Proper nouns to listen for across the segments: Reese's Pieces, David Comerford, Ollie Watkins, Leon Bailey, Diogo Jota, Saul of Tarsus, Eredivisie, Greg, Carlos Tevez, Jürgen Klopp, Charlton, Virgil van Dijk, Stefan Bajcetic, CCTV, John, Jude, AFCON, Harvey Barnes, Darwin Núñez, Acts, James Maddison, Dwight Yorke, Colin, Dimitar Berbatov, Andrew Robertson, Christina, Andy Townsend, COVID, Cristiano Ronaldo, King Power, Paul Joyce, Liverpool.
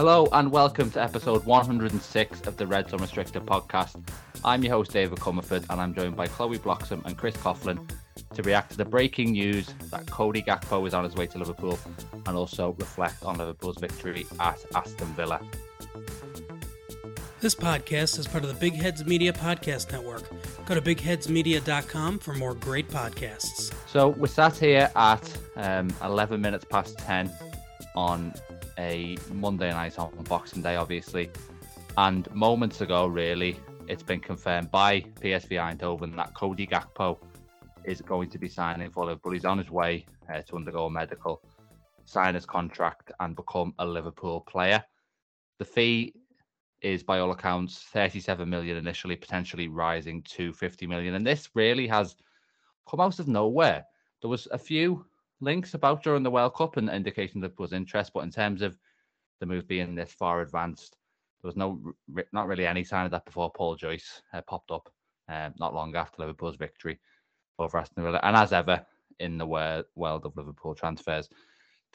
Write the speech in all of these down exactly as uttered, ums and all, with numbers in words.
Hello and welcome to episode one hundred six of the Reds Unrestricted podcast. I'm your host David Comerford and I'm joined by Chloe Bloxham and Chris Coughlin to react to the breaking news that Cody Gakpo is on his way to Liverpool and also reflect on Liverpool's victory at Aston Villa. This podcast is part of the Big Heads Media Podcast Network. Go to big heads media dot com for more great podcasts. So we're sat here at um, eleven minutes past ten on a Monday night on Boxing Day, obviously. And moments ago, really, it's been confirmed by P S V Eindhoven that Cody Gakpo is going to be signing for Liverpool. He's on his way uh, to undergo a medical, sign his contract and become a Liverpool player. The fee is, by all accounts, thirty-seven million initially, potentially rising to fifty million. And this really has come out of nowhere. There was a few links about during the World Cup and indication that there was interest, but in terms of the move being this far advanced, there was no, not really any sign of that before Paul Joyce uh, popped up uh, not long after Liverpool's victory over Aston Villa. And as ever, in the world of Liverpool transfers,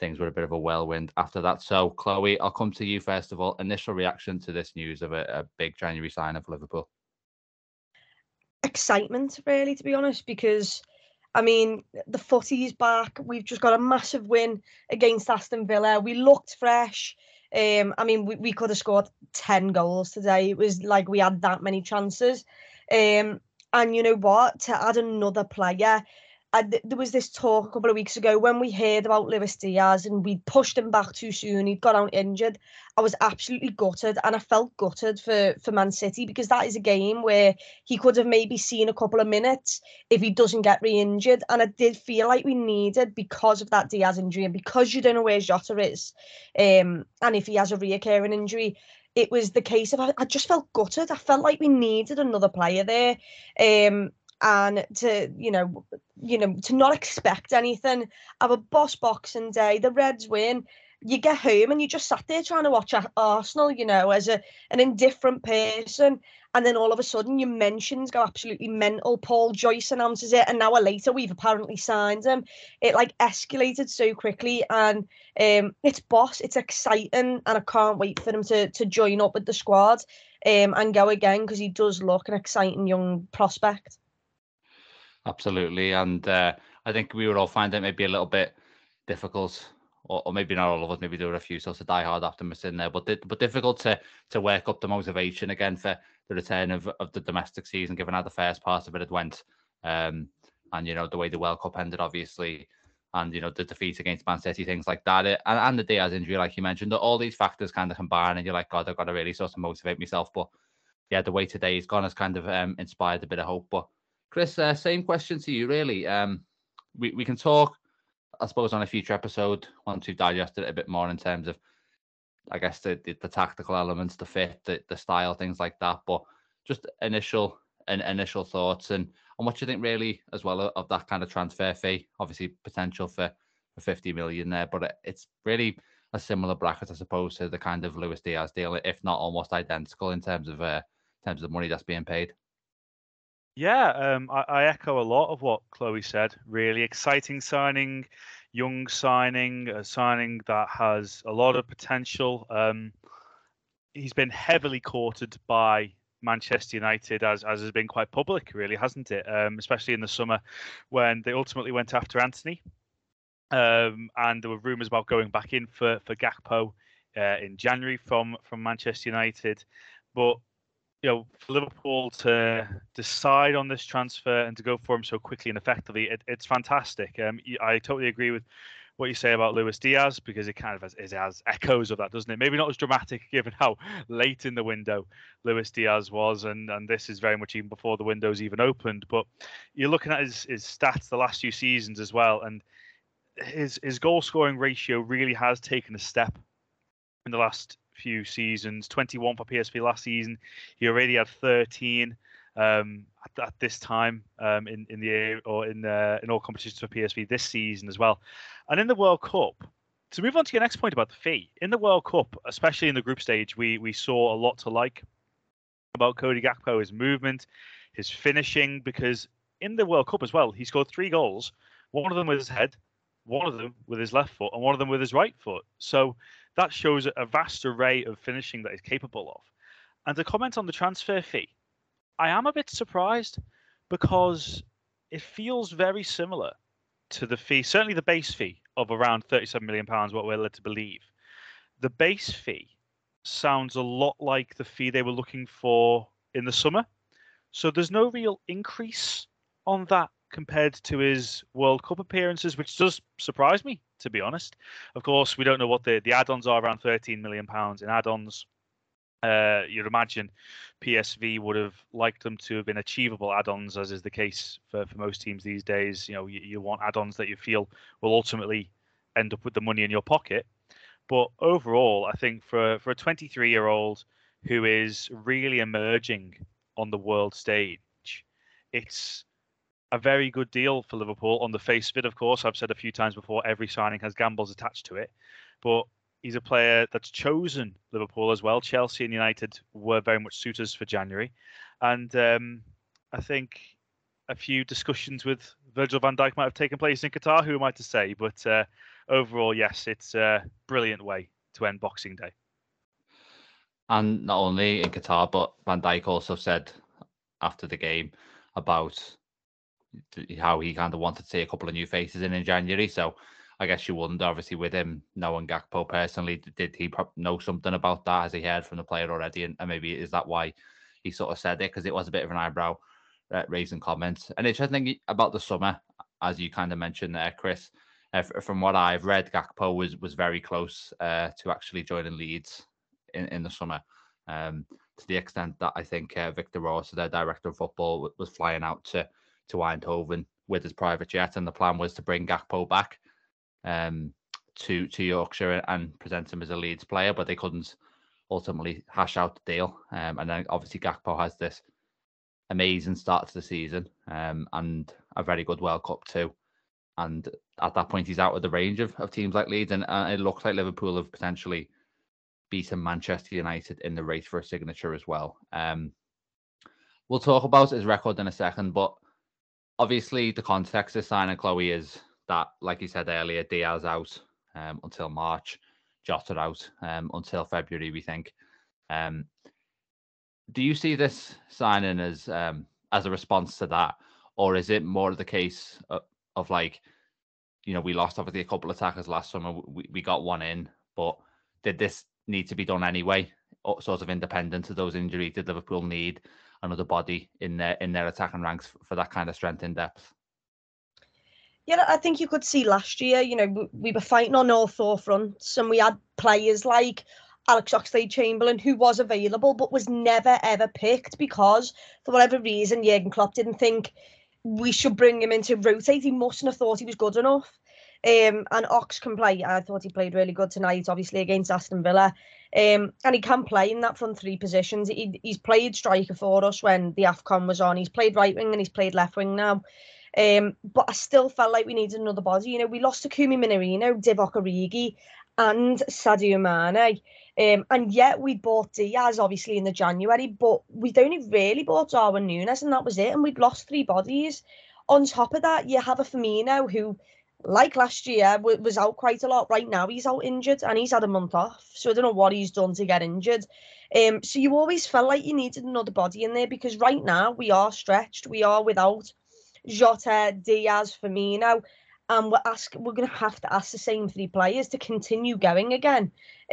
things were a bit of a whirlwind after that. So, Chloe, I'll come to you first of all. Initial reaction to this news of a, a big January sign of Liverpool? Excitement, really, to be honest, because, I mean, the footy's back. We've just got a massive win against Aston Villa. We looked fresh. Um, I mean, we, we could have scored ten goals today. It was like we had that many chances. Um, and you know what? To add another player... I, there was this talk a couple of weeks ago when we heard about Luis Diaz and we pushed him back too soon. He'd got out injured. I was absolutely gutted, and I felt gutted for, for Man City, because that is a game where he could have maybe seen a couple of minutes if he doesn't get re-injured. And I did feel like we needed, because of that Diaz injury and because you don't know where Jota is, um, and if he has a reoccurring injury, it was the case of I, I just felt gutted. I felt like we needed another player there. Um, And to, you know, you know, to not expect anything. Have a boss Boxing Day, the Reds win. You get home and you just sat there trying to watch Arsenal, you know, as a an indifferent person. And then all of a sudden your mentions go absolutely mental. Paul Joyce announces it. An hour later, we've apparently signed him. It like escalated so quickly. And um, it's boss. It's exciting. And I can't wait for him to, to join up with the squad um, and go again, because he does look an exciting young prospect. Absolutely, and uh, I think we would all find it maybe a little bit difficult, or, or maybe not all of us, maybe there were a few sorts of diehard optimists in there, but but difficult to to work up the motivation again for the return of, of the domestic season, given how the first part of it had went, um, and, you know, the way the World Cup ended, obviously, and, you know, the defeat against Man City, things like that, it, and, and the Diaz injury, like you mentioned, all these factors kind of combine, and you're like, God, I've got to really sort of motivate myself, but yeah, the way today's gone has kind of um, inspired a bit of hope. But Chris, uh, same question to you, really. Um, we, we can talk, I suppose, on a future episode once we've digested it a bit more in terms of, I guess, the the, the tactical elements, the fit, the, the style, things like that. But just initial and initial thoughts and, and what you think, really, as well, of that kind of transfer fee. Obviously, potential for, for fifty million there, but it, it's really a similar bracket, I suppose, to the kind of Luis Diaz deal, if not almost identical in terms of uh, in terms of the money that's being paid. Yeah, um, I, I echo a lot of what Chloe said. Really exciting signing, young signing, a signing that has a lot of potential. Um, he's been heavily courted by Manchester United, as, as has been quite public, really, hasn't it? Um, especially in the summer when they ultimately went after Anthony. Um, and there were rumours about going back in for, for Gakpo uh, in January from, from Manchester United. But you know, for Liverpool to decide on this transfer and to go for him so quickly and effectively, it, it's fantastic. Um, I totally agree with what you say about Luis Diaz, because it kind of has, it has echoes of that, doesn't it? Maybe not as dramatic given how late in the window Luis Diaz was, and, and this is very much even before the window's even opened. But you're looking at his, his stats the last few seasons as well, and his, his goal-scoring ratio really has taken a step in the last few seasons. Twenty-one for P S V last season, he already had thirteen um at, at this time um in in the year, or in uh, in all competitions for P S V this season as well. And in the World Cup, to move on to your next point about the fee, in the World Cup, especially in the group stage, we we saw a lot to like about Cody Gakpo, his movement, his finishing, because in the World Cup as well, he scored three goals, one of them with his head, one of them with his left foot, and one of them with his right foot. So that shows a vast array of finishing that he's capable of. And to comment on the transfer fee, I am a bit surprised because it feels very similar to the fee, certainly the base fee of around thirty-seven million pounds, what we're led to believe. The base fee sounds a lot like the fee they were looking for in the summer. So there's no real increase on that compared to his World Cup appearances, which does surprise me, to be honest. Of course, we don't know what the, the add-ons are, around thirteen million pounds in add-ons. Uh, you'd imagine P S V would have liked them to have been achievable add-ons, as is the case for, for most teams these days. You know, you, you want add-ons that you feel will ultimately end up with the money in your pocket. But overall, I think for, for a twenty-three-year-old who is really emerging on the world stage, it's a very good deal for Liverpool on the face of it. Of course, I've said a few times before, every signing has gambles attached to it. But he's a player that's chosen Liverpool as well. Chelsea and United were very much suitors for January. And um, I think a few discussions with Virgil van Dijk might have taken place in Qatar. Who am I to say? But uh, overall, yes, it's a brilliant way to end Boxing Day. And not only in Qatar, but Van Dijk also said after the game about how he kind of wanted to see a couple of new faces in in January. So I guess you wouldn't, obviously, with him knowing Gakpo personally, did he know something about that? Has he heard from the player already? And maybe is that why he sort of said it? Because it was a bit of an eyebrow-raising comment. And interesting thing about the summer, as you kind of mentioned there, Chris, uh, from what I've read, Gakpo was, was very close uh, to actually joining Leeds in, in the summer. Um, to the extent that I think uh, Victor Ross, their director of football, was flying out to, to Eindhoven with his private jet. And the plan was to bring Gakpo back Um, to to Yorkshire and present him as a Leeds player, but they couldn't ultimately hash out the deal. Um, and then obviously Gakpo has this amazing start to the season um, and a very good World Cup too. And at that point, he's out of the range of, of teams like Leeds, and uh, it looks like Liverpool have potentially beaten Manchester United in the race for a signature as well. Um, we'll talk about his record in a second, but obviously the context of signing Chloe is that, like you said earlier, Diaz out um, until March, Jota out um, until February, we think. Um, do you see this signing as um, as a response to that? Or is it more of the case of, of like, you know, we lost obviously a couple of attackers last summer, we, we got one in, but did this need to be done anyway? Or sort of independent of those injuries, did Liverpool need another body in their, in their attacking ranks for that kind of strength in depth? Yeah, I think you could see last year, you know, we were fighting on all four fronts and we had players like Alex Oxlade-Chamberlain, who was available but was never, ever picked because for whatever reason, Jürgen Klopp didn't think we should bring him in to rotate. He mustn't have thought he was good enough. Um, and Ox can play. I thought he played really good tonight, obviously, against Aston Villa. Um, and he can play in that front three positions. He, he's played striker for us when the AFCON was on. He's played right wing and he's played left wing now. Um, but I still felt like we needed another body. You know, we lost Takumi Minamino, Divock Origi and Sadio Mane. Um, and yet we bought Diaz, obviously, in the January, but we'd only really bought Darwin Núñez and that was it. And we'd lost three bodies. On top of that, you have a Firmino who, like last year, w- was out quite a lot. Right now, he's out injured and he's had a month off. So I don't know what he's done to get injured. Um, so you always felt like you needed another body in there because right now we are stretched. We are without Jota, Diaz, Firmino, and we're ask we're going to have to ask the same three players to continue going again,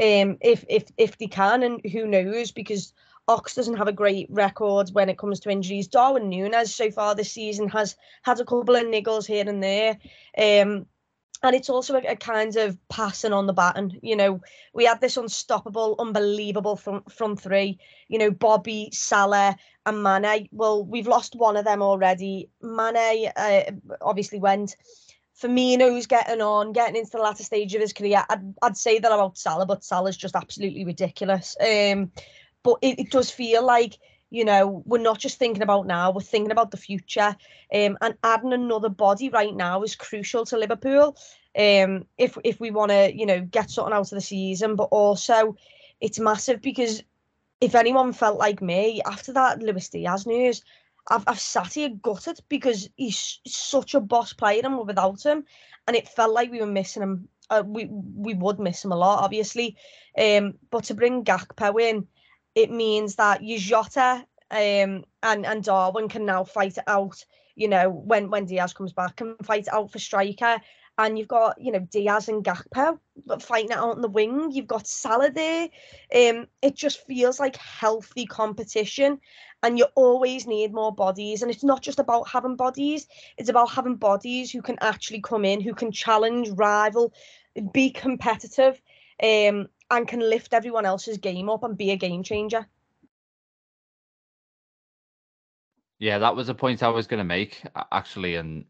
um, if if if they can, and who knows, because Ox doesn't have a great record when it comes to injuries. Darwin Núñez so far this season has had a couple of niggles here and there, um, and it's also a, a kind of passing on the baton. You know, we had this unstoppable, unbelievable front, front three. You know, Bobby, Salah and Mane. Well, we've lost one of them already. Mane uh, obviously went. Firmino's getting on, getting into the latter stage of his career. I'd, I'd say that about Salah, but Salah's just absolutely ridiculous. Um, but it, it does feel like, you know, we're not just thinking about now, we're thinking about the future. Um, and adding another body right now is crucial to Liverpool um, if if we want to, you know, get something out of the season. But also, it's massive because if anyone felt like me, after that Luis Diaz news, I've, I've sat here gutted because he's such a boss player and we're without him. And it felt like we were missing him uh, we we would miss him a lot, obviously. Um, but to bring Gakpo in, it means that Jota um, and, and Darwin can now fight it out, you know, when, when Diaz comes back, can fight it out for striker. And you've got, you know, Diaz and Gakpo fighting it out on the wing. You've got Salah there. Um, it just feels like healthy competition. And you always need more bodies. And it's not just about having bodies. It's about having bodies who can actually come in, who can challenge, rival, be competitive, um, and can lift everyone else's game up and be a game changer. Yeah, that was a point I was going to make, actually, and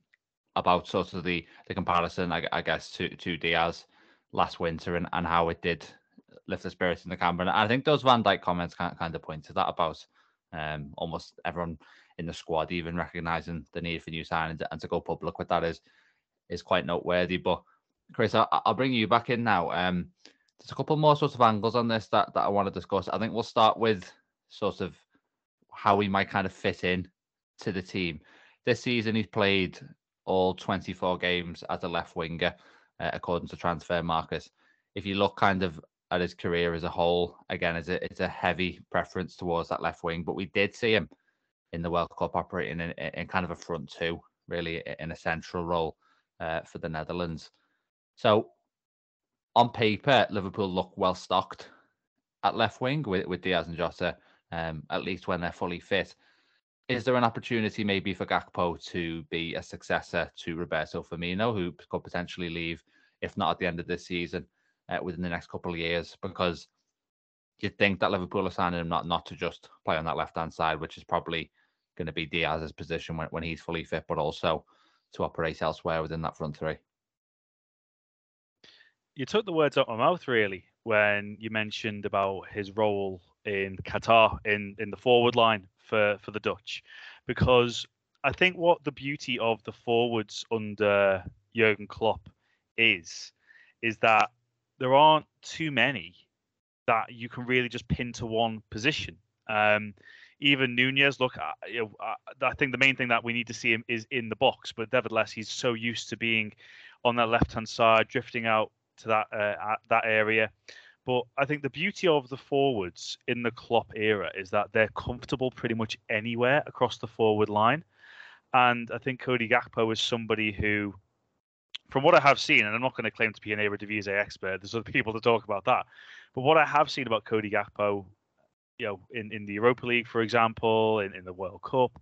about sort of the, the comparison, I, I guess, to, to Diaz last winter and, and how it did lift the spirits in the camp. And I think those Van Dijk comments kind, kind of point to that about um, almost everyone in the squad, even recognising the need for new signings, and to go public with that is is quite noteworthy. But Chris, I, I'll bring you back in now. Um, there's a couple more sorts of angles on this that, that I want to discuss. I think we'll start with sort of how he might kind of fit in to the team. This season, he's played all twenty-four games as a left winger, uh, according to Transfermarkt. If you look kind of at his career as a whole, again, it's a, it's a heavy preference towards that left wing, but we did see him in the World Cup operating in, in kind of a front two, really, in a central role uh, for the Netherlands. So on paper, Liverpool look well stocked at left wing with, with Diaz and Jota, um, at least when they're fully fit. Is there an opportunity maybe for Gakpo to be a successor to Roberto Firmino, who could potentially leave, if not at the end of this season, uh, within the next couple of years? Because you'd think that Liverpool are signing him not, not to just play on that left-hand side, which is probably going to be Diaz's position when, when he's fully fit, but also to operate elsewhere within that front three. You took the words out of my mouth, really, when you mentioned about his role in Qatar, in, in the forward line for, for the Dutch, because I think what the beauty of the forwards under Jürgen Klopp is, is that there aren't too many that you can really just pin to one position. Um, even Núñez, look, I, you know, I, I think the main thing that we need to see him is in the box, but nevertheless, he's so used to being on that left-hand side, drifting out to that uh, that area. But I think the beauty of the forwards in the Klopp era is that they're comfortable pretty much anywhere across the forward line. And I think Cody Gakpo is somebody who, from what I have seen, and I'm not going to claim to be an Eredivisie expert, there's other people to talk about that. But what I have seen about Cody Gakpo, you know, in, in the Europa League, for example, in, in the World Cup,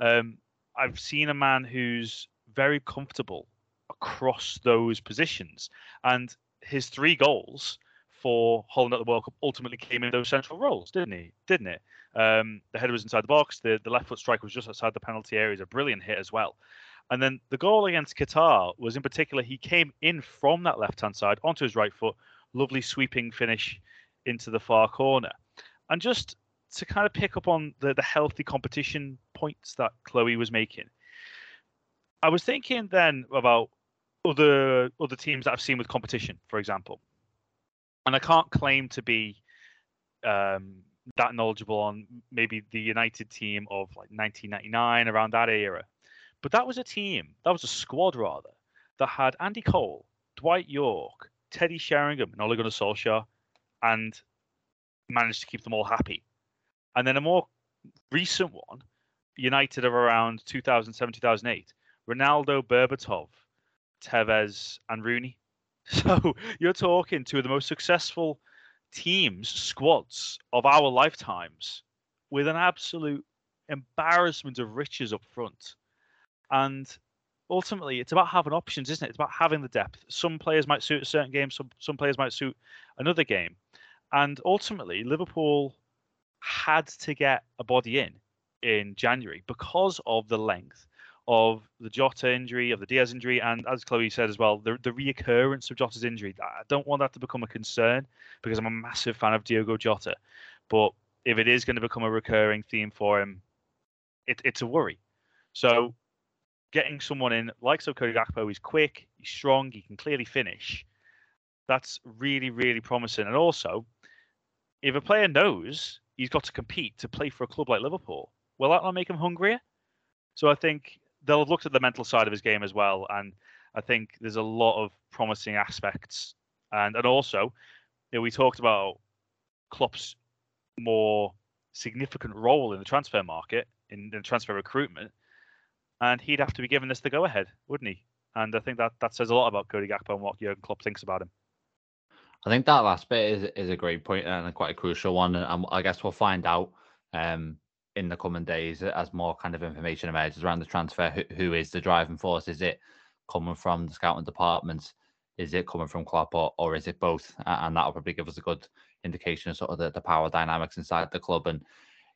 um, I've seen a man who's very comfortable across those positions. And his three goals for Holland at the World Cup ultimately came in those central roles, didn't he? Didn't it? Um, the header was inside the box. The, the left foot strike was just outside the penalty area. It was a brilliant hit as well. And then the goal against Qatar was in particular, he came in from that left-hand side onto his right foot, lovely sweeping finish into the far corner. And just to kind of pick up on the, the healthy competition points that Chloe was making, I was thinking then about other other teams that I've seen with competition, for example. And I can't claim to be um, that knowledgeable on maybe the United team of like nineteen ninety-nine, around that era. But that was a team, that was a squad rather, that had Andy Cole, Dwight Yorke, Teddy Sheringham, and Ole Gunnar Solskjaer, and managed to keep them all happy. And then a more recent one, United of around two thousand seven, two thousand eight, Ronaldo, Berbatov, Tevez, and Rooney. So you're talking two of the most successful teams, squads of our lifetimes, with an absolute embarrassment of riches up front. And ultimately, it's about having options, isn't it? It's about having the depth. Some players might suit a certain game, some, some players might suit another game. And ultimately, Liverpool had to get a body in in January because of the length of the Jota injury, of the Diaz injury, and as Chloe said as well, the, the reoccurrence of Jota's injury. I don't want that to become a concern because I'm a massive fan of Diogo Jota. But if it is going to become a recurring theme for him, it, it's a worry. So getting someone in, like so Cody Gakpo, he's quick, he's strong, he can clearly finish. That's really, really promising. And also, if a player knows he's got to compete to play for a club like Liverpool, will that not make him hungrier? So I think they'll have looked at the mental side of his game as well. And I think there's a lot of promising aspects. And and also, you know, we talked about Klopp's more significant role in the transfer market, in, in transfer recruitment, and he'd have to be giving this the go-ahead, wouldn't he? And I think that, that says a lot about Cody Gakpo and what Jürgen Klopp thinks about him. I think that last bit is is a great point and quite a crucial one. And I guess we'll find out um, in the coming days as more kind of information emerges around the transfer. Who, who is the driving force? Is it coming from the scouting department? Is it coming from Klopp, or, or is it both? And that'll probably give us a good indication of sort of the, the power dynamics inside the club. And,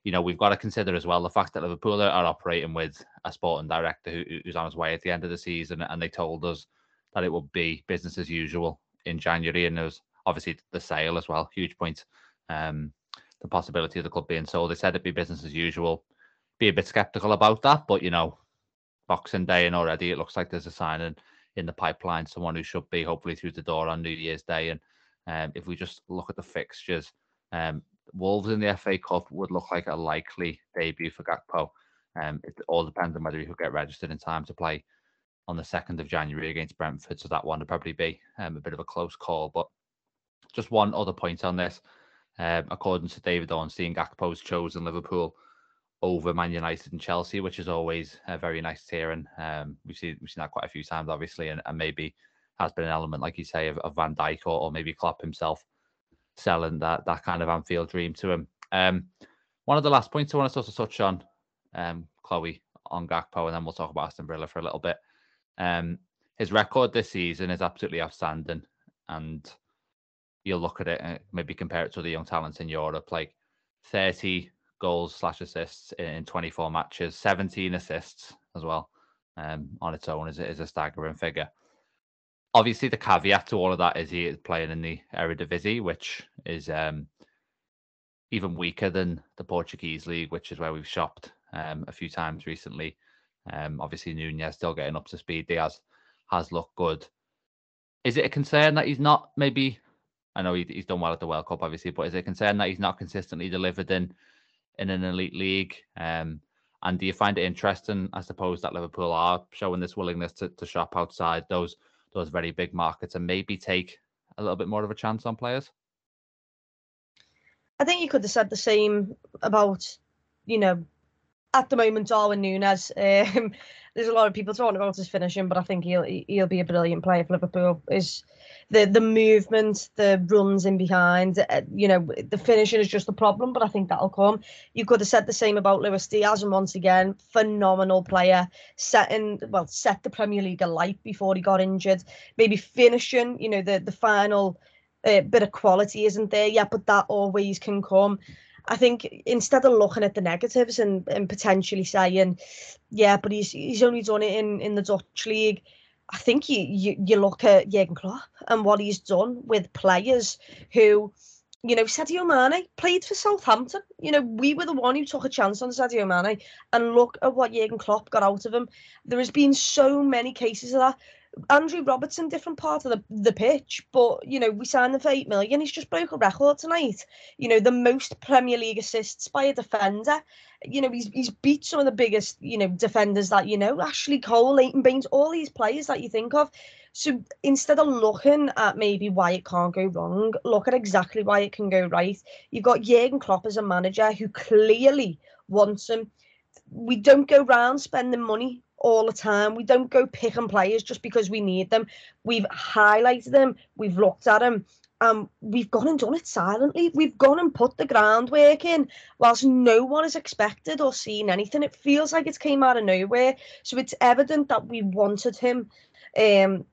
you know, we've got to consider as well the fact that Liverpool are operating with a sporting director who, who's on his way at the end of the season. And they told us that it would be business as usual in January. And there was obviously the sale as well, huge point. Um, the possibility of the club being sold. They said it'd be business as usual. Be a bit sceptical about that. But, you know, Boxing Day and already it looks like there's a signing in the pipeline, someone who should be hopefully through the door on New Year's Day. And um, if we just look at the fixtures, um, Wolves in the F A Cup would look like a likely debut for Gakpo. Um, it all depends on whether he could get registered in time to play on the second of January against Brentford. So that one would probably be um, a bit of a close call. But just one other point on this. Um, according to David Ornstein, Gakpo's chosen Liverpool over Man United and Chelsea, which is always uh, very nice to hear. And um, we've seen we've seen that quite a few times, obviously, and, and maybe has been an element, like you say, of, of Van Dijk or, or maybe Klopp himself selling that that kind of Anfield dream to him. Um, one of the last points I want to sort of touch on, um, Chloe, on Gakpo, and then we'll talk about Aston Villa for a little bit. Um, his record this season is absolutely outstanding, and you'll look at it and maybe compare it to the young talents in Europe, like thirty goals slash assists in twenty-four matches, seventeen assists as well. Um, on its own is, is a staggering figure. Obviously, the caveat to all of that is he is playing in the Eredivisie, which is um, even weaker than the Portuguese league, which is where we've shopped um, a few times recently. Um, obviously, Núñez still getting up to speed. Diaz has looked good. Is it a concern that he's not maybe... I know he, he's done well at the World Cup, obviously, but is it a concern that he's not consistently delivered in in an elite league? Um, and do you find it interesting, I suppose, that Liverpool are showing this willingness to, to shop outside those those very big markets and maybe take a little bit more of a chance on players? I think you could have said the same about, you know, at the moment, Darwin Núñez. Um, there's a lot of people talking about his finishing, but I think he'll he'll be a brilliant player for Liverpool. Is the the movement, the runs in behind, uh, you know, the finishing is just the problem, but I think that'll come. You could have said the same about Luis Diaz, and once again, phenomenal player, setting well set the Premier League alight before he got injured. Maybe finishing, you know, the the final uh, bit of quality isn't there yet, but that always can come. I think instead of looking at the negatives and, and potentially saying, yeah, but he's he's only done it in, in the Dutch league, I think you, you you look at Jürgen Klopp and what he's done with players who, you know, Sadio Mane played for Southampton. You know, we were the one who took a chance on Sadio Mane, and look at what Jürgen Klopp got out of him. There has been so many cases of that. Andrew Robertson, different part of the, the pitch, but, you know, we signed him for eight million. He's just broke a record tonight. You know, the most Premier League assists by a defender. You know, he's he's beat some of the biggest, you know, defenders that, you know, Ashley Cole, Leighton Baines, all these players that you think of. So instead of looking at maybe why it can't go wrong, look at exactly why it can go right. You've got Jürgen Klopp as a manager who clearly wants him. We don't go round spending money all the time. We don't go picking players just because we need them. We've highlighted them, we've looked at them, um, we've gone and done it silently. We've gone and put the groundwork in whilst no one has expected or seen anything. It feels like it came out of nowhere. So it's evident that we wanted him. Um,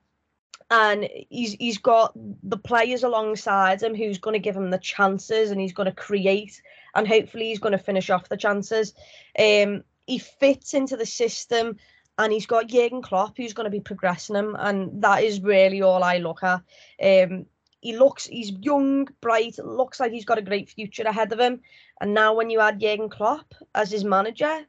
and he's he's got the players alongside him who's going to give him the chances, and he's going to create, and hopefully he's going to finish off the chances. Um, he fits into the system. And he's got Jürgen Klopp, who's going to be progressing him. And that is really all I look at. Um, he looks, he's young, bright, looks like he's got a great future ahead of him. And now when you add Jürgen Klopp as his manager,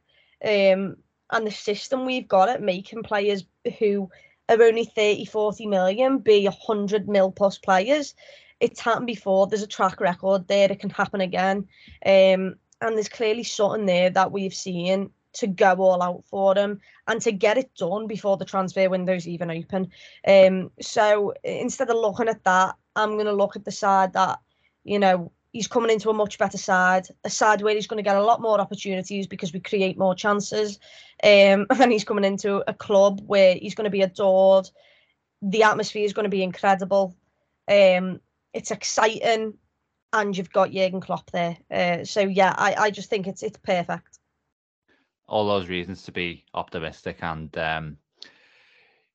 um, and the system we've got at making players who are only thirty, forty million be one hundred mil plus players, it's happened before. There's a track record there. It can happen again. Um, and there's clearly something there that we've seen to go all out for him and to get it done before the transfer window's even open. Um, so instead of looking at that, I'm going to look at the side that, you know, he's coming into a much better side, a side where he's going to get a lot more opportunities because we create more chances. Um, and he's coming into a club where he's going to be adored. The atmosphere is going to be incredible. Um, it's exciting. And you've got Jürgen Klopp there. Uh, so, yeah, I, I just think it's it's perfect. All those reasons to be optimistic. And, um,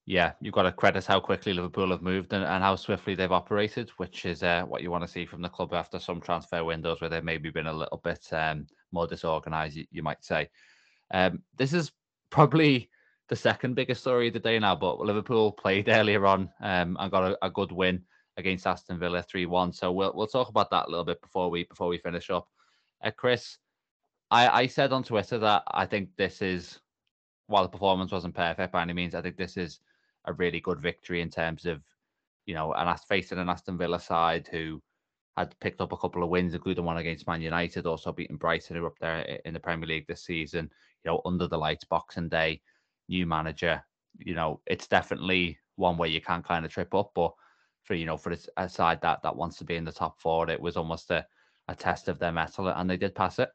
yeah, you've got to credit how quickly Liverpool have moved and, and how swiftly they've operated, which is uh, what you want to see from the club after some transfer windows where they've maybe been a little bit um, more disorganised, you, you might say. Um, this is probably the second biggest story of the day now, but Liverpool played earlier on um, and got a, a good win against Aston Villa three one. So we'll we'll talk about that a little bit before we before we finish up. Uh, Chris, I, I said on Twitter that I think this is, while the performance wasn't perfect by any means, I think this is a really good victory in terms of, you know, and facing an Aston Villa side who had picked up a couple of wins, including one against Man United, also beating Brighton, who are up there in the Premier League this season, you know, under the lights, Boxing Day, new manager. You know, it's definitely one where you can kind of trip up, but for, you know, for a side that, that wants to be in the top four, it was almost a, a test of their mettle, and they did pass it.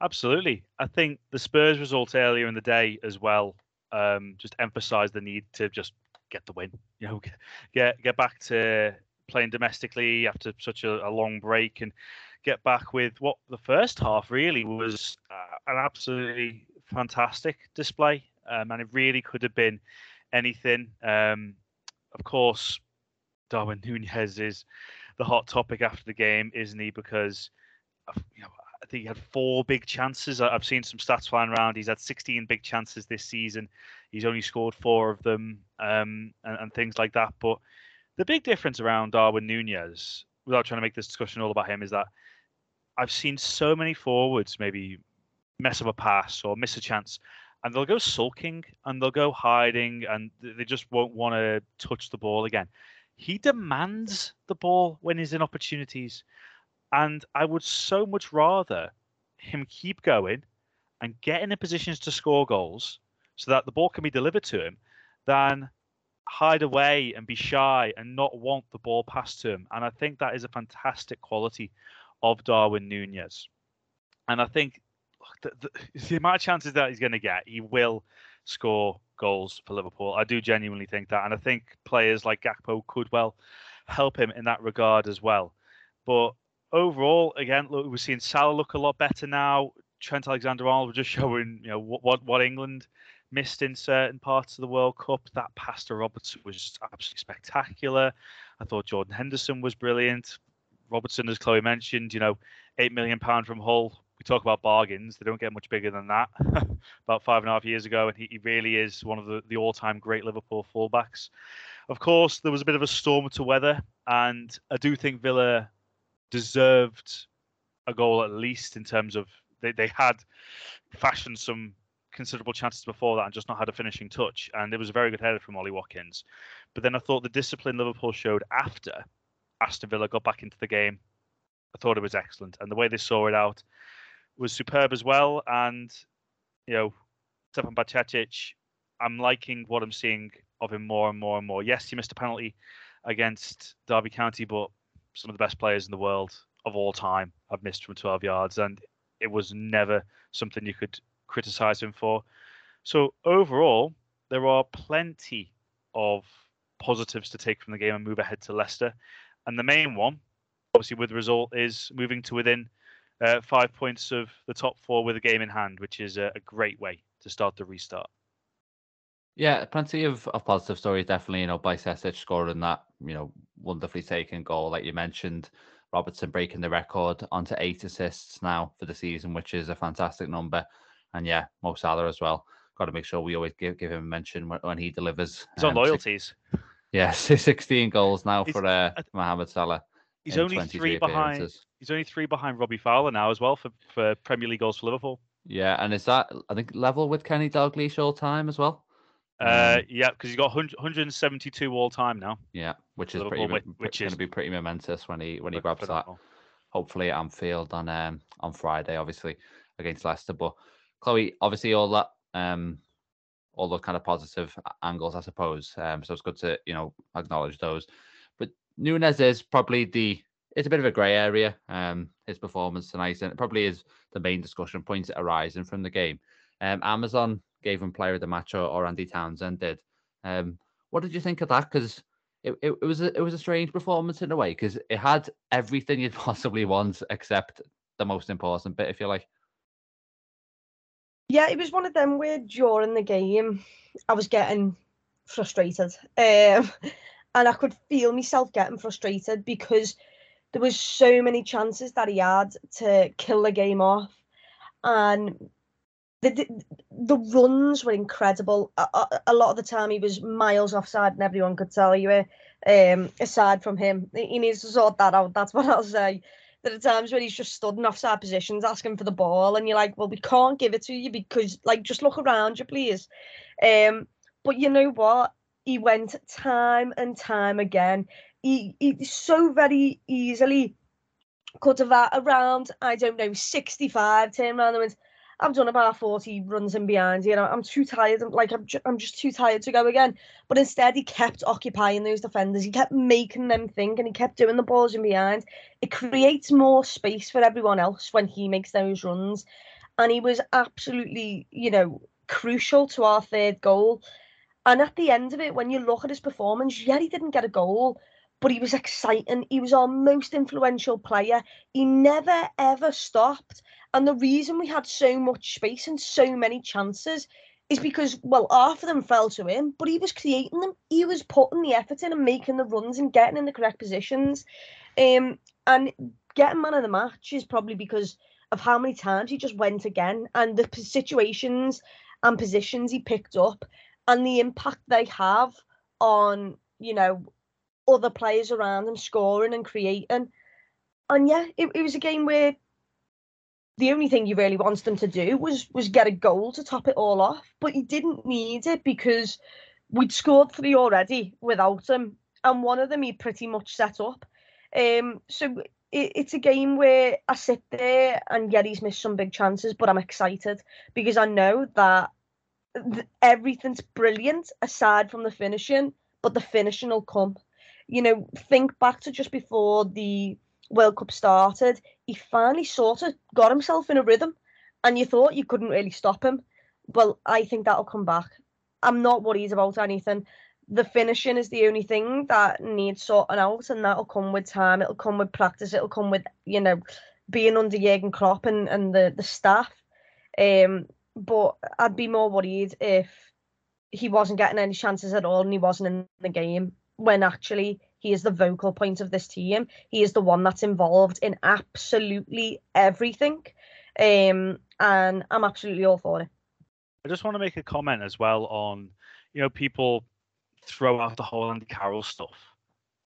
Absolutely. I think the Spurs result earlier in the day as well um, just emphasised the need to just get the win. You know, get get back to playing domestically after such a, a long break, and get back with what the first half really was uh, an absolutely fantastic display, um, and it really could have been anything. Um, of course, Darwin Núñez is the hot topic after the game, isn't he? Because, you know, I think he had four big chances. I've seen some stats flying around. He's had sixteen big chances this season. He's only scored four of them, um, and, and things like that. But the big difference around Darwin Núñez, without trying to make this discussion all about him, is that I've seen so many forwards maybe mess up a pass or miss a chance, and they'll go sulking and they'll go hiding and they just won't want to touch the ball again. He demands the ball when he's in opportunities. And I would so much rather him keep going and get in the positions to score goals so that the ball can be delivered to him than hide away and be shy and not want the ball passed to him. And I think that is a fantastic quality of Darwin Núñez. And I think the, the, the amount of chances that he's going to get, he will score goals for Liverpool. I do genuinely think that. And I think players like Gakpo could well help him in that regard as well. But overall, again, look, we're seeing Salah look a lot better now. Trent Alexander-Arnold was just showing, you know, what, what what England missed in certain parts of the World Cup. That pass to Robertson was just absolutely spectacular. I thought Jordan Henderson was brilliant. Robertson, as Chloe mentioned, you know, eight million pounds from Hull. We talk about bargains. They don't get much bigger than that. About five and a half years ago, and he, he really is one of the, the all-time great Liverpool fullbacks. Of course, there was a bit of a storm to weather, and I do think Villa deserved a goal, at least in terms of they, they had fashioned some considerable chances before that and just not had a finishing touch. And it was a very good header from Ollie Watkins. But then I thought the discipline Liverpool showed after Aston Villa got back into the game, I thought it was excellent. And the way they saw it out was superb as well. And, you know, Stefan Bajcetic, I'm liking what I'm seeing of him more and more and more. Yes, he missed a penalty against Derby County, but some of the best players in the world of all time have missed from twelve yards, and it was never something you could criticise him for. So overall, there are plenty of positives to take from the game and move ahead to Leicester. And the main one, obviously with the result, is moving to within uh, five points of the top four with a game in hand, which is a, a great way to start the restart. Yeah, plenty of, of positive stories, definitely. You know, Bajcetic scoring that, you know, wonderfully taken goal, like you mentioned. Robertson breaking the record onto eight assists now for the season, which is a fantastic number. And yeah, Mo Salah as well. Got to make sure we always give, give him a mention when, when he delivers. He's um, on loyalties. Six, yeah, sixteen goals now he's, for uh, Mohamed Salah. He's only three behind. He's only three behind Robbie Fowler now as well for, for Premier League goals for Liverpool. Yeah, and is that, I think, level with Kenny Dalglish all time as well? Uh, yeah, because he's got one hundred seventy-two all time now. Yeah, which is pretty, which is going to be pretty momentous when he when he grabs that. Hopefully at Anfield on um, on Friday, obviously against Leicester. But Chloe, obviously all that, um, all the kind of positive angles, I suppose. Um, so it's good to, you know, acknowledge those. But Núñez is probably the, it's a bit of a grey area, um, his performance tonight, and it probably is the main discussion points arising from the game. Um, Amazon gave him player of the match, or, or Andy Townsend did. Um, what did you think of that? Because it, it, it was a, it was a strange performance in a way, because it had everything you'd possibly want except the most important bit, if you like. Yeah, it was one of them where during the game I was getting frustrated, um, and I could feel myself getting frustrated because there was so many chances that he had to kill the game off, and the the, the runs were incredible. A, a, a lot of the time he was miles offside, and everyone could tell you it. Um, aside from him, he needs to sort that out. That's what I'll say. There are times when he's just stood in offside positions asking for the ball, and you're like, well, we can't give it to you because, like, just look around you, please. Um, but you know what? He went time and time again. He, he so very easily could have had around, I don't know, sixty-five, turned around and went, I've done about forty runs in behind, you know, I'm too tired. I'm, like, I'm, ju- I'm just too tired to go again. But instead, he kept occupying those defenders. He kept making them think, and he kept doing the balls in behind. It creates more space for everyone else when he makes those runs. And he was absolutely, you know, crucial to our third goal. And at the end of it, when you look at his performance, yeah, he didn't get a goal, but he was exciting. He was our most influential player. He never, ever stopped. And the reason we had so much space and so many chances is because, well, half of them fell to him, but he was creating them. He was putting the effort in and making the runs and getting in the correct positions. Um, and getting man of the match is probably because of how many times he just went again, and the situations and positions he picked up, and the impact they have on, you know, other players around him scoring and creating. And yeah, it, it was a game where the only thing you really wanted them to do was was get a goal to top it all off. But you didn't need it because we'd scored three already without him, and one of them he pretty much set up. Um, so it, it's a game where I sit there and yeah, he's missed some big chances, but I'm excited because I know that th- everything's brilliant aside from the finishing, but the finishing will come. You know, think back to just before the World Cup started, he finally sort of got himself in a rhythm, and you thought you couldn't really stop him. Well, I think that'll come back. I'm not worried about anything. The finishing is the only thing that needs sorting out, and that'll come with time. It'll come with practice. It'll come with, you know, being under Jürgen Klopp and, and the, the staff. Um, but I'd be more worried if he wasn't getting any chances at all and he wasn't in the game, when actually he is the vocal point of this team. He is the one that's involved in absolutely everything. Um, and I'm absolutely all for it. I just want to make a comment as well on, you know, people throw out the whole Andy Carroll stuff.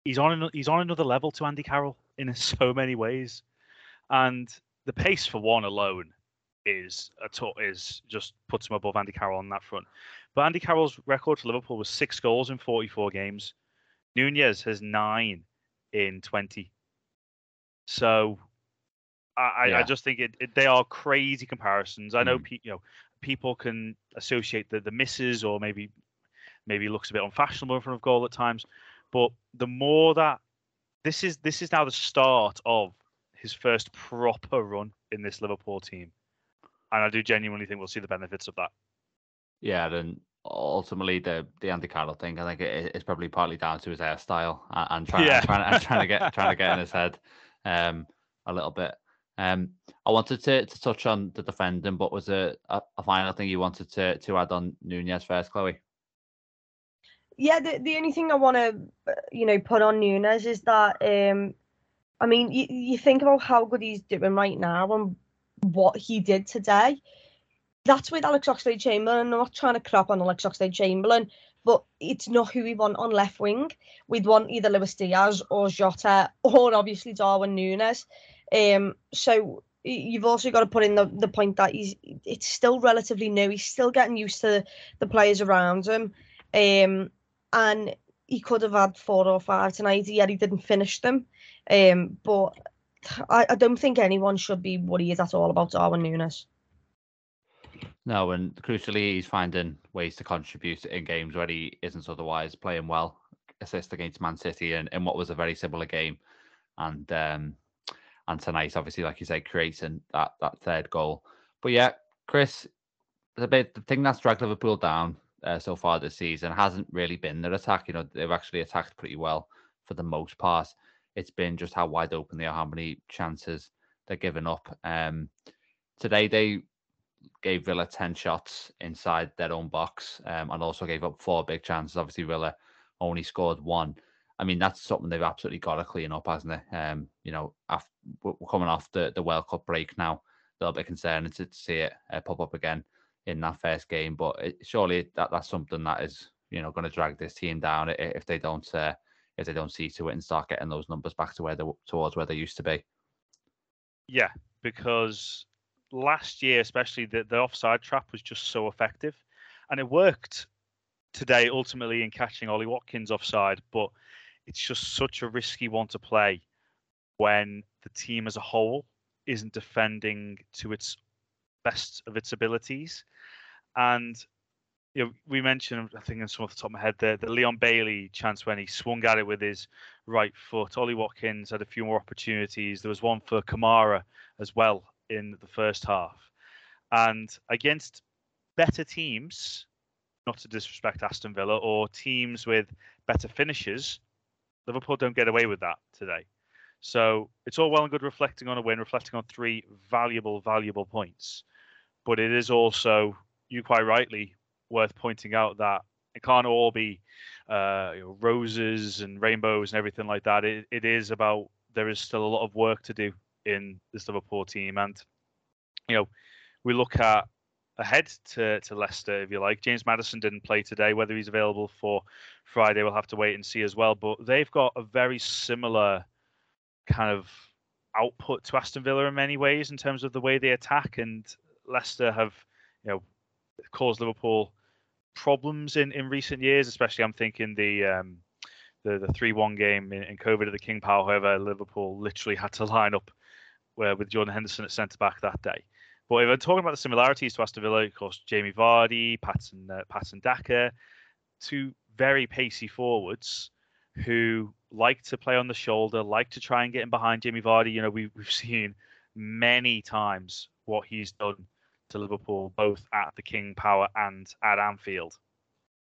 He's on an, he's on another level to Andy Carroll in so many ways. And the pace for one alone is a t- is just puts him above Andy Carroll on that front. But Andy Carroll's record for Liverpool was six goals in forty-four games. Núñez has nine in twenty. So I, yeah. I just think it, it, they are crazy comparisons. I know mm. pe- you know, people can associate the, the misses, or maybe maybe looks a bit unfashionable in front of goal at times. But the more that this is this is now the start of his first proper run in this Liverpool team. And I do genuinely think we'll see the benefits of that. Yeah, then ultimately the the Andy Carroll thing, I think it, it's probably partly down to his hairstyle and, and trying yeah. trying, and trying to get trying to get in his head um a little bit. Um, I wanted to, to touch on the defending, but was a, a, a final thing you wanted to to add on Núñez first, Chloe? Yeah, the the only thing I want to you know put on Núñez is that um I mean you, you think about how good he's doing right now and what he did today. That's with Alex Oxlade-Chamberlain. I'm not trying to crap on Alex Oxlade-Chamberlain, but it's not who we want on left wing. We'd want either Luis Diaz or Jota, or obviously Darwin Núñez. Um, so you've also got to put in the, the point that he's it's still relatively new. He's still getting used to the players around him. Um, and he could have had four or five tonight, yet he didn't finish them. Um, but I, I don't think anyone should be worried at all about Darwin Núñez. No, and crucially, he's finding ways to contribute in games where he isn't otherwise, playing well, assist against Man City and in what was a very similar game. And um, and tonight, obviously, like you said, creating that, that third goal. But yeah, Chris, the, bit, the thing that's dragged Liverpool down uh, so far this season hasn't really been their attack. You know, they've actually attacked pretty well for the most part. It's been just how wide open they are, how many chances they're giving up. Um, today, they gave Villa ten shots inside their own box um, and also gave up four big chances. Obviously, Villa only scored one. I mean, that's something they've absolutely got to clean up, hasn't it? Um, you know, after, we're coming off the, the World Cup break now. A little bit concerning to see it uh, pop up again in that first game. But it, surely that, that's something that is, you know, going to drag this team down if they don't uh, if they don't see to it and start getting those numbers back to where they towards where they used to be. Yeah, because last year, especially, the, the offside trap was just so effective. And it worked today, ultimately, in catching Ollie Watkins offside. But it's just such a risky one to play when the team as a whole isn't defending to its best of its abilities. And you know, we mentioned, I think, in some off the top of my head, the, the Leon Bailey chance when he swung at it with his right foot. Ollie Watkins had a few more opportunities. There was one for Kamara as well in the first half. And against better teams, not to disrespect Aston Villa, or teams with better finishes, Liverpool don't get away with that today. So it's all well and good reflecting on a win, reflecting on three valuable, valuable points. But it is also, you quite rightly, worth pointing out that it can't all be uh, you know, roses and rainbows and everything like that. It, it is about, there is still a lot of work to do in this Liverpool team. And, you know, we look at ahead to, to Leicester, if you like. James Maddison didn't play today. Whether he's available for Friday, we'll have to wait and see as well. But they've got a very similar kind of output to Aston Villa in many ways in terms of the way they attack, and Leicester have, you know, caused Liverpool problems in, in recent years, especially I'm thinking the um, the, the three one game in, in COVID at the King Power. However, Liverpool literally had to line up where, with Jordan Henderson at centre-back that day. But if I'm talking about the similarities to Aston Villa, of course, Jamie Vardy, Patson, uh, Patson Daka, two very pacey forwards who like to play on the shoulder, like to try and get in behind Jamie Vardy. You know, we, we've seen many times what he's done to Liverpool, both at the King Power and at Anfield.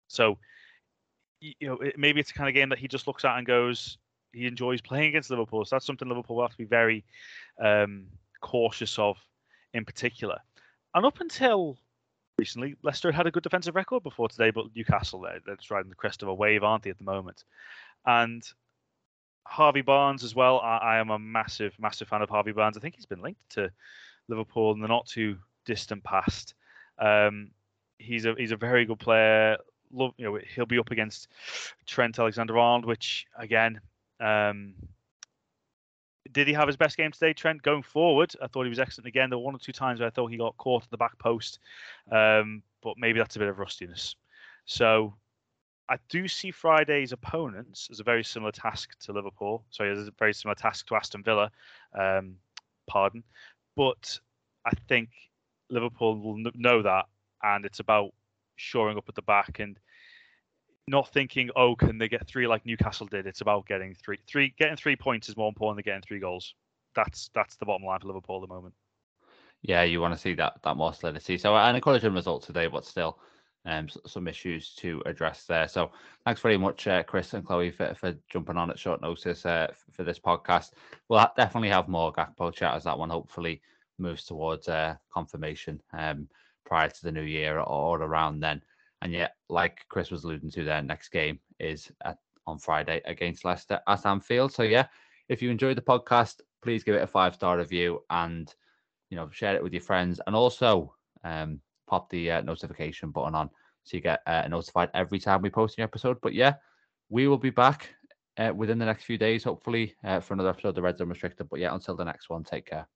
So, you know, it, maybe it's the kind of game that he just looks at and goes, he enjoys playing against Liverpool. So that's something Liverpool will have to be very um, cautious of in particular. And up until recently, Leicester had a good defensive record before today, but Newcastle, they're, they're just riding the crest of a wave, aren't they, at the moment? And Harvey Barnes as well. I, I am a massive, massive fan of Harvey Barnes. I think he's been linked to Liverpool in the not too distant past. Um, he's a he's a very good player. Love, you know, he'll be up against Trent Alexander-Arnold, which again, um, did he have his best game today, Trent? Going forward, I thought he was excellent again. There were one or two times where I thought he got caught at the back post, um, but maybe that's a bit of rustiness. So I do see Friday's opponents as a very similar task to Liverpool. Sorry, as a very similar task to Aston Villa. Um, pardon. But I think Liverpool will know that, and it's about shoring up at the back and not thinking, oh, can they get three like Newcastle did? It's about getting three. Three getting three points is more important than getting three goals. That's that's the bottom line for Liverpool at the moment. Yeah, you want to see that that more solidity. So an encouraging result today, but still Um, some issues to address there. So thanks very much, uh, Chris and Chloe, for, for jumping on at short notice uh, for this podcast. We'll definitely have more Gakpo chat as that one hopefully moves towards uh, confirmation um, prior to the new year or around then. And yet, like Chris was alluding to there, next game is at, on Friday against Leicester at Anfield. So yeah, if you enjoyed the podcast, please give it a five-star review and, you know, share it with your friends. And also, um, pop the uh, notification button on so you get uh, notified every time we post an episode. But yeah, we will be back uh, within the next few days, hopefully, uh, for another episode of Red Zone Restricted. But yeah, until the next one, take care.